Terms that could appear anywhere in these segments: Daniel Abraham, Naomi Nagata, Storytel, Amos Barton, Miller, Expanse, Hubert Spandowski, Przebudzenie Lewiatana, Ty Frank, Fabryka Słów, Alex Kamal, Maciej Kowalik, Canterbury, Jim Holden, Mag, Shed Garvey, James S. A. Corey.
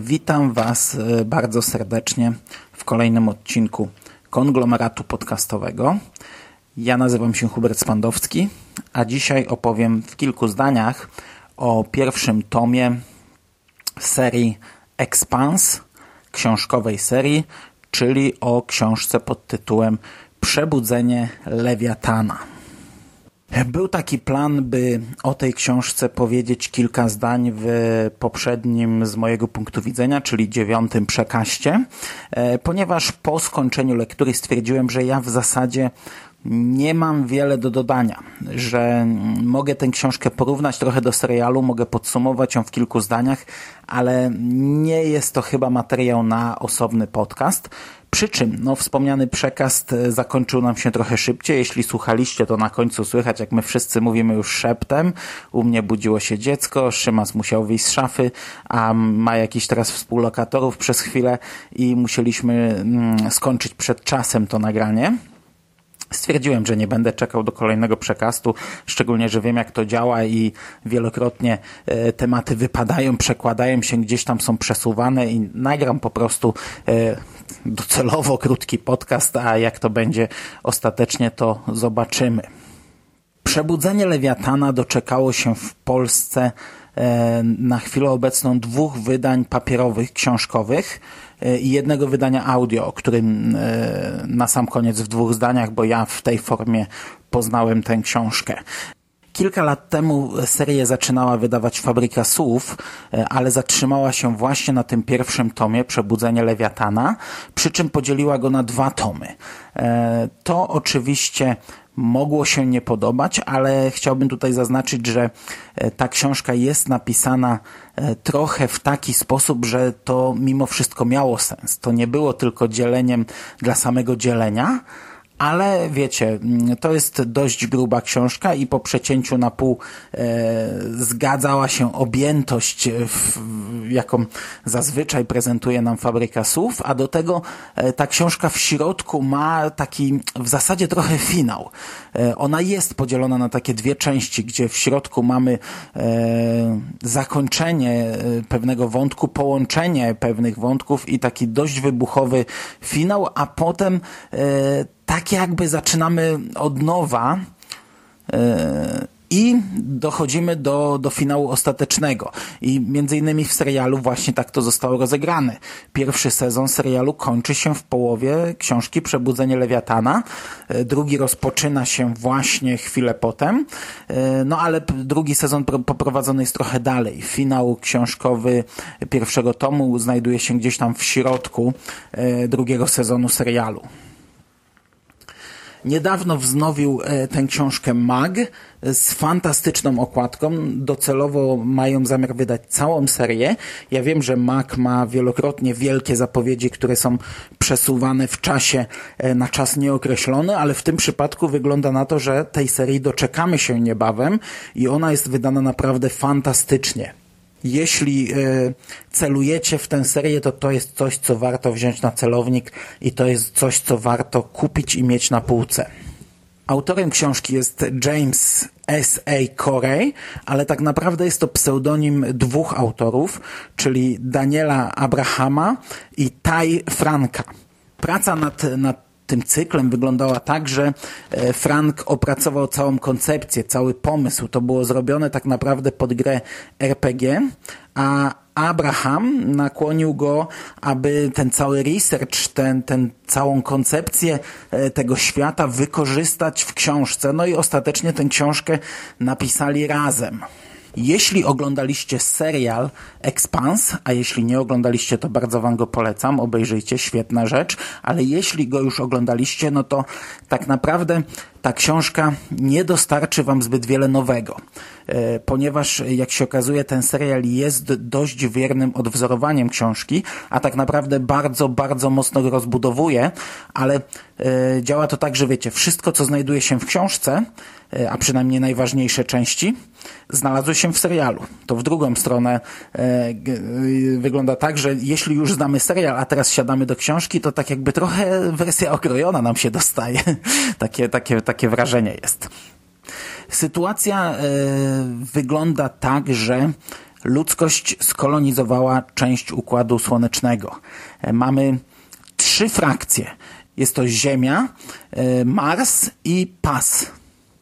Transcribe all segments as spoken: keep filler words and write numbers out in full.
Witam Was bardzo serdecznie w kolejnym odcinku Konglomeratu Podcastowego. Ja nazywam się Hubert Spandowski, a dzisiaj opowiem w kilku zdaniach o pierwszym tomie serii Expanse, książkowej serii, czyli o książce pod tytułem Przebudzenie Lewiatana. Był taki plan, by o tej książce powiedzieć kilka zdań w poprzednim, z mojego punktu widzenia, czyli dziewiątym przekaście, ponieważ po skończeniu lektury stwierdziłem, że ja w zasadzie nie mam wiele do dodania, że mogę tę książkę porównać trochę do serialu, mogę podsumować ją w kilku zdaniach, ale nie jest to chyba materiał na osobny podcast. Przy czym no, wspomniany przekaz zakończył nam się trochę szybciej. Jeśli słuchaliście, to na końcu słychać, jak my wszyscy mówimy już szeptem. U mnie budziło się dziecko, Szymas musiał wyjść z szafy, a ma jakiś teraz współlokatorów przez chwilę i musieliśmy mm, skończyć przed czasem to nagranie. Stwierdziłem, że nie będę czekał do kolejnego przekastu, szczególnie, że wiem, jak to działa i wielokrotnie e, tematy wypadają, przekładają się, gdzieś tam są przesuwane i nagram po prostu e, docelowo krótki podcast, a jak to będzie ostatecznie, to zobaczymy. Przebudzenie Lewiatana doczekało się w Polsce e, na chwilę obecną dwóch wydań papierowych, książkowych, i jednego wydania audio, o którym na sam koniec w dwóch zdaniach, bo ja w tej formie poznałem tę książkę. Kilka lat temu serię zaczynała wydawać Fabryka Słów, ale zatrzymała się właśnie na tym pierwszym tomie, Przebudzenie Lewiatana, przy czym podzieliła go na dwa tomy. To oczywiście mogło się nie podobać, ale chciałbym tutaj zaznaczyć, że ta książka jest napisana trochę w taki sposób, że to mimo wszystko miało sens. To nie było tylko dzieleniem dla samego dzielenia, ale wiecie, to jest dość gruba książka i po przecięciu na pół e, zgadzała się objętość, w, jaką zazwyczaj prezentuje nam Fabryka Słów, a do tego e, ta książka w środku ma taki w zasadzie trochę finał. E, ona jest podzielona na takie dwie części, gdzie w środku mamy e, zakończenie pewnego wątku, połączenie pewnych wątków i taki dość wybuchowy finał, a potem e, tak jakby zaczynamy od nowa yy, i dochodzimy do, do finału ostatecznego. I między innymi w serialu właśnie tak to zostało rozegrane. Pierwszy sezon serialu kończy się w połowie książki Przebudzenie Lewiatana. Yy, drugi rozpoczyna się właśnie chwilę potem. Yy, no ale drugi sezon pro, poprowadzony jest trochę dalej. Finał książkowy pierwszego tomu znajduje się gdzieś tam w środku yy, drugiego sezonu serialu. Niedawno wznowił tę książkę Mag z fantastyczną okładką. Docelowo mają zamiar wydać całą serię. Ja wiem, że Mag ma wielokrotnie wielkie zapowiedzi, które są przesuwane w czasie na czas nieokreślony, ale w tym przypadku wygląda na to, że tej serii doczekamy się niebawem i ona jest wydana naprawdę fantastycznie. Jeśli celujecie w tę serię, to to jest coś, co warto wziąć na celownik i to jest coś, co warto kupić i mieć na półce. Autorem książki jest James S. A. Corey, ale tak naprawdę jest to pseudonim dwóch autorów, czyli Daniela Abrahama i Ty Franka. Praca nad, nad tym cyklem wyglądała tak, że Frank opracował całą koncepcję, cały pomysł. To było zrobione tak naprawdę pod grę R P G, a Abraham nakłonił go, aby ten cały research, ten, ten całą koncepcję tego świata wykorzystać w książce. No i ostatecznie tę książkę napisali razem. Jeśli oglądaliście serial Expanse, a jeśli nie oglądaliście, to bardzo wam go polecam, obejrzyjcie, świetna rzecz, ale jeśli go już oglądaliście, no to tak naprawdę ta książka nie dostarczy wam zbyt wiele nowego, ponieważ jak się okazuje, ten serial jest dość wiernym odwzorowaniem książki, a tak naprawdę bardzo, bardzo mocno go rozbudowuje, ale działa to tak, że wiecie, wszystko co znajduje się w książce, a przynajmniej najważniejsze części, znalazły się w serialu. To w drugą stronę wygląda tak, że jeśli już znamy serial, a teraz siadamy do książki, to tak jakby trochę wersja okrojona nam się dostaje. Takie, takie, takie wrażenie jest. Sytuacja wygląda tak, że ludzkość skolonizowała część Układu Słonecznego. Mamy trzy frakcje. Jest to Ziemia, Mars i Pas.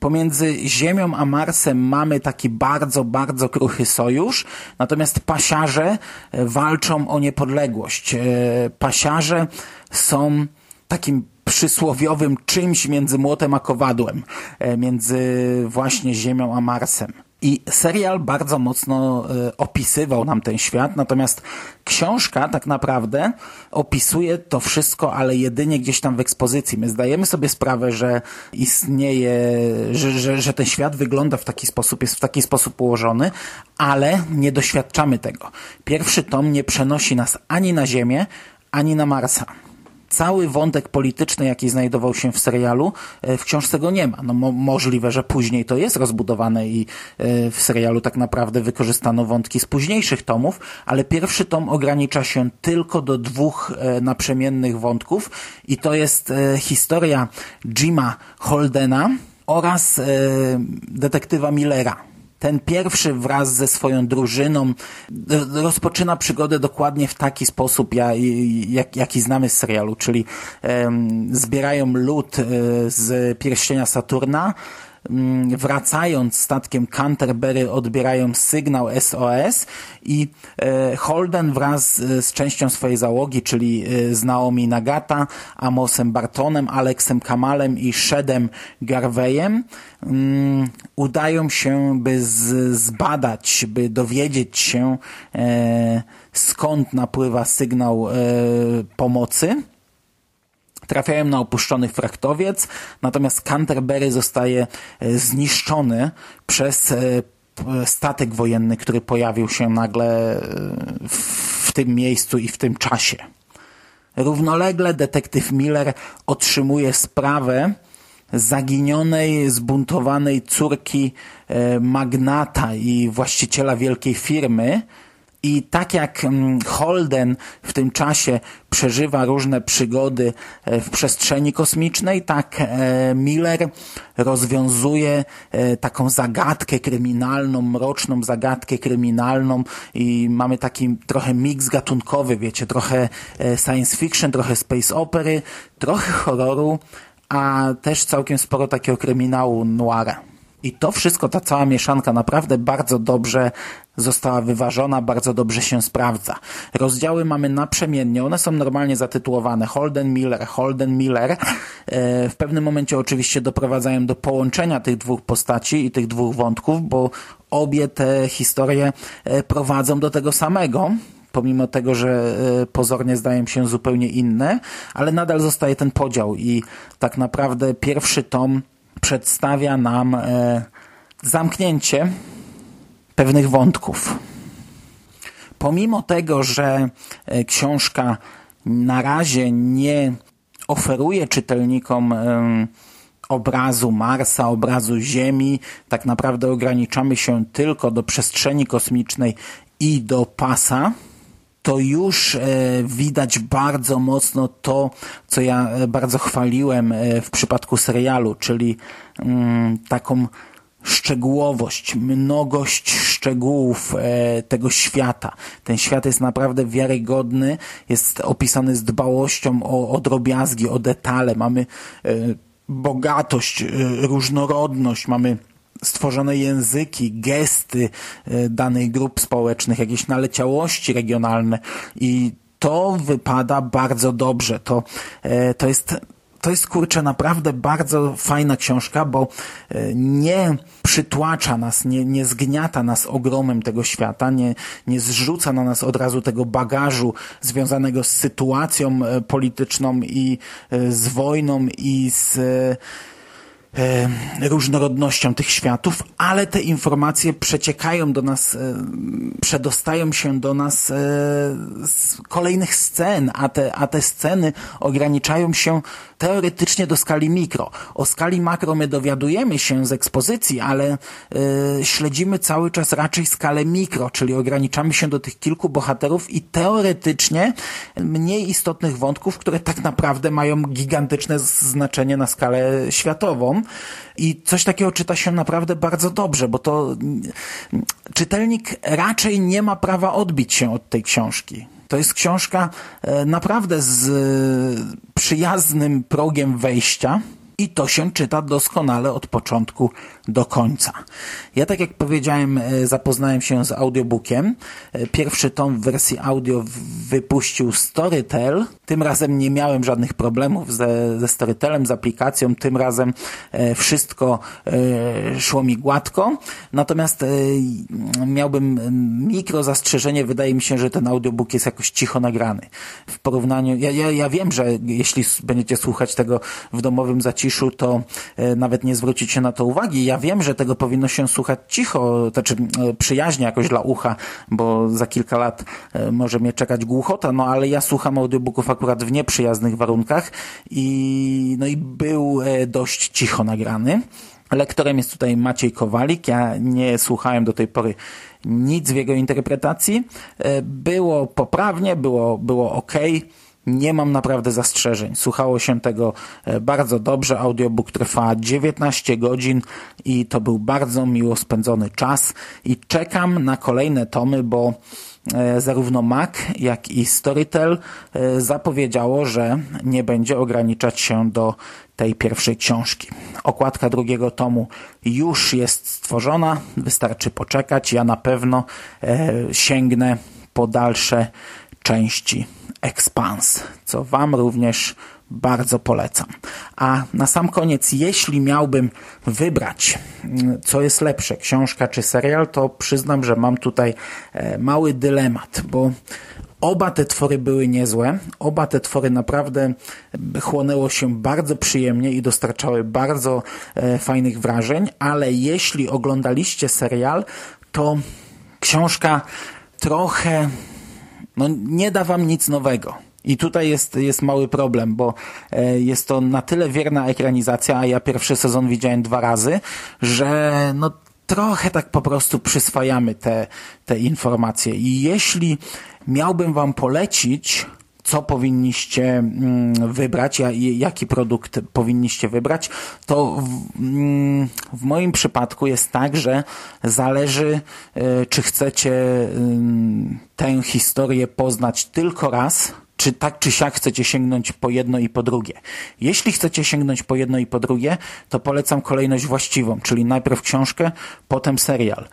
Pomiędzy Ziemią a Marsem mamy taki bardzo, bardzo kruchy sojusz, natomiast pasiarze walczą o niepodległość. Pasiarze są takim przysłowiowym czymś między młotem a kowadłem, między właśnie Ziemią a Marsem. I serial bardzo mocno opisywał nam ten świat, natomiast książka tak naprawdę opisuje to wszystko, ale jedynie gdzieś tam w ekspozycji. My zdajemy sobie sprawę, że istnieje, że, że, że ten świat wygląda w taki sposób, jest w taki sposób ułożony, ale nie doświadczamy tego. Pierwszy tom nie przenosi nas ani na Ziemię, ani na Marsa. Cały wątek polityczny, jaki znajdował się w serialu, w książce go nie ma. No mo- możliwe, że później to jest rozbudowane i yy, w serialu tak naprawdę wykorzystano wątki z późniejszych tomów, ale pierwszy tom ogranicza się tylko do dwóch yy, naprzemiennych wątków i to jest yy, historia Jima Holdena oraz yy, detektywa Millera. Ten pierwszy wraz ze swoją drużyną rozpoczyna przygodę dokładnie w taki sposób, jak, jaki znamy z serialu, czyli zbierają lód z pierścienia Saturna, wracając statkiem Canterbury odbierają sygnał S O S i Holden wraz z częścią swojej załogi, czyli z Naomi Nagata, Amosem Bartonem, Alexem Kamalem i Shedem Garveyem udają się, by zbadać, by dowiedzieć się, skąd napływa sygnał pomocy. Trafiają na opuszczony fraktowiec, natomiast Canterbury zostaje zniszczony przez statek wojenny, który pojawił się nagle w tym miejscu i w tym czasie. Równolegle detektyw Miller otrzymuje sprawę zaginionej, zbuntowanej córki magnata i właściciela wielkiej firmy. I tak jak Holden w tym czasie przeżywa różne przygody w przestrzeni kosmicznej, tak Miller rozwiązuje taką zagadkę kryminalną, mroczną zagadkę kryminalną i mamy taki trochę miks gatunkowy, wiecie, trochę science fiction, trochę space opery, trochę horroru, a też całkiem sporo takiego kryminału noira. I to wszystko, ta cała mieszanka naprawdę bardzo dobrze została wyważona, bardzo dobrze się sprawdza. Rozdziały mamy naprzemiennie, one są normalnie zatytułowane Holden Miller, Holden Miller. W pewnym momencie oczywiście doprowadzają do połączenia tych dwóch postaci i tych dwóch wątków, bo obie te historie prowadzą do tego samego, pomimo tego, że pozornie zdają się zupełnie inne, ale nadal zostaje ten podział i tak naprawdę pierwszy tom przedstawia nam e, zamknięcie pewnych wątków. Pomimo tego, że e, książka na razie nie oferuje czytelnikom e, obrazu Marsa, obrazu Ziemi, tak naprawdę ograniczamy się tylko do przestrzeni kosmicznej i do pasa, to już widać bardzo mocno to, co ja bardzo chwaliłem w przypadku serialu, czyli taką szczegółowość, mnogość szczegółów tego świata. Ten świat jest naprawdę wiarygodny, jest opisany z dbałością o, o drobiazgi, o detale. Mamy bogatość, różnorodność, mamy stworzone języki, gesty danych grup społecznych, jakieś naleciałości regionalne i to wypada bardzo dobrze. To, to jest, to jest kurczę naprawdę bardzo fajna książka, bo nie przytłacza nas, nie, nie zgniata nas ogromem tego świata, nie, nie zrzuca na nas od razu tego bagażu związanego z sytuacją polityczną i z wojną i z różnorodnością tych światów, ale te informacje przeciekają do nas, przedostają się do nas z kolejnych scen, a te, a te sceny ograniczają się teoretycznie do skali mikro. O skali makro my dowiadujemy się z ekspozycji, ale śledzimy cały czas raczej skalę mikro, czyli ograniczamy się do tych kilku bohaterów i teoretycznie mniej istotnych wątków, które tak naprawdę mają gigantyczne znaczenie na skalę światową. I coś takiego czyta się naprawdę bardzo dobrze, bo to czytelnik raczej nie ma prawa odbić się od tej książki. To jest książka naprawdę z przyjaznym progiem wejścia i to się czyta doskonale od początku do końca. Ja, tak jak powiedziałem, zapoznałem się z audiobookiem. Pierwszy tom w wersji audio wypuścił Storytel. Tym razem nie miałem żadnych problemów ze, ze Storytelem, z aplikacją. Tym razem wszystko szło mi gładko. Natomiast miałbym mikro zastrzeżenie. Wydaje mi się, że ten audiobook jest jakoś cicho nagrany. W porównaniu... Ja, ja, ja wiem, że jeśli będziecie słuchać tego w domowym zaciszu, to nawet nie zwrócicie na to uwagi. Ja wiem, że tego powinno się słuchać cicho, znaczy przyjaźnie jakoś dla ucha, bo za kilka lat może mnie czekać głuchota, no ale ja słucham audiobooków akurat w nieprzyjaznych warunkach i, no i był dość cicho nagrany. Lektorem jest tutaj Maciej Kowalik. Ja nie słuchałem do tej pory nic w jego interpretacji. Było poprawnie, było, było okej. Okay. Nie mam naprawdę zastrzeżeń. Słuchało się tego bardzo dobrze. Audiobook trwa dziewiętnaście godzin i to był bardzo miło spędzony czas. I czekam na kolejne tomy, bo zarówno Mag, jak i Storytel zapowiedziało, że nie będzie ograniczać się do tej pierwszej książki. Okładka drugiego tomu już jest stworzona. Wystarczy poczekać. Ja na pewno sięgnę po dalsze części Expanse, co Wam również bardzo polecam. A na sam koniec, jeśli miałbym wybrać, co jest lepsze, książka czy serial, to przyznam, że mam tutaj mały dylemat, bo oba te twory były niezłe, oba te twory naprawdę chłonęło się bardzo przyjemnie i dostarczały bardzo fajnych wrażeń, ale jeśli oglądaliście serial, to książka trochę... No, nie da wam nic nowego. I tutaj jest, jest mały problem, bo jest to na tyle wierna ekranizacja, a ja pierwszy sezon widziałem dwa razy, że no trochę tak po prostu przyswajamy te, te informacje. I jeśli miałbym wam polecić, co powinniście wybrać, jaki produkt powinniście wybrać, to w, w moim przypadku jest tak, że zależy, czy chcecie tę historię poznać tylko raz, czy tak czy siak chcecie sięgnąć po jedno i po drugie. Jeśli chcecie sięgnąć po jedno i po drugie, to polecam kolejność właściwą, czyli najpierw książkę, potem serial.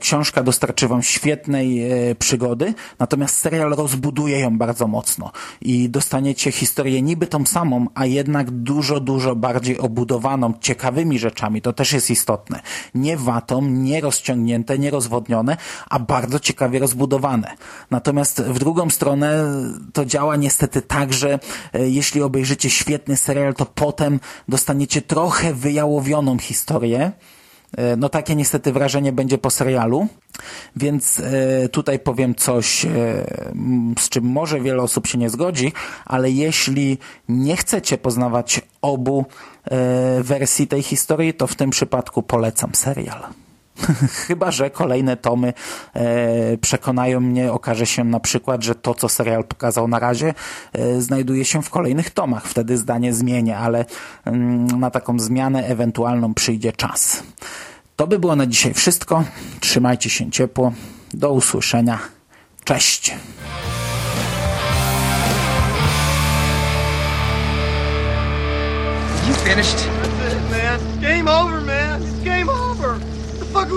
Książka dostarczy wam świetnej przygody, natomiast serial rozbuduje ją bardzo mocno i dostaniecie historię niby tą samą, a jednak dużo, dużo bardziej obudowaną ciekawymi rzeczami. To też jest istotne. Nie watą, nie rozciągnięte, nie rozwodnione, a bardzo ciekawie rozbudowane. Natomiast w drugą stronę to działa niestety tak, że jeśli obejrzycie świetny serial, to potem dostaniecie trochę wyjałowioną historię. No takie niestety wrażenie będzie po serialu, więc tutaj powiem coś, z czym może wiele osób się nie zgodzi, ale jeśli nie chcecie poznawać obu wersji tej historii, to w tym przypadku polecam serial. Chyba że kolejne tomy e, przekonają mnie, okaże się na przykład, że to, co serial pokazał na razie, e, znajduje się w kolejnych tomach. Wtedy zdanie zmienię, ale mm, na taką zmianę ewentualną przyjdzie czas. To by było na dzisiaj wszystko. Trzymajcie się ciepło. Do usłyszenia. Cześć! You finished? That's it, man. Game over, man. It's game over. What the fuck are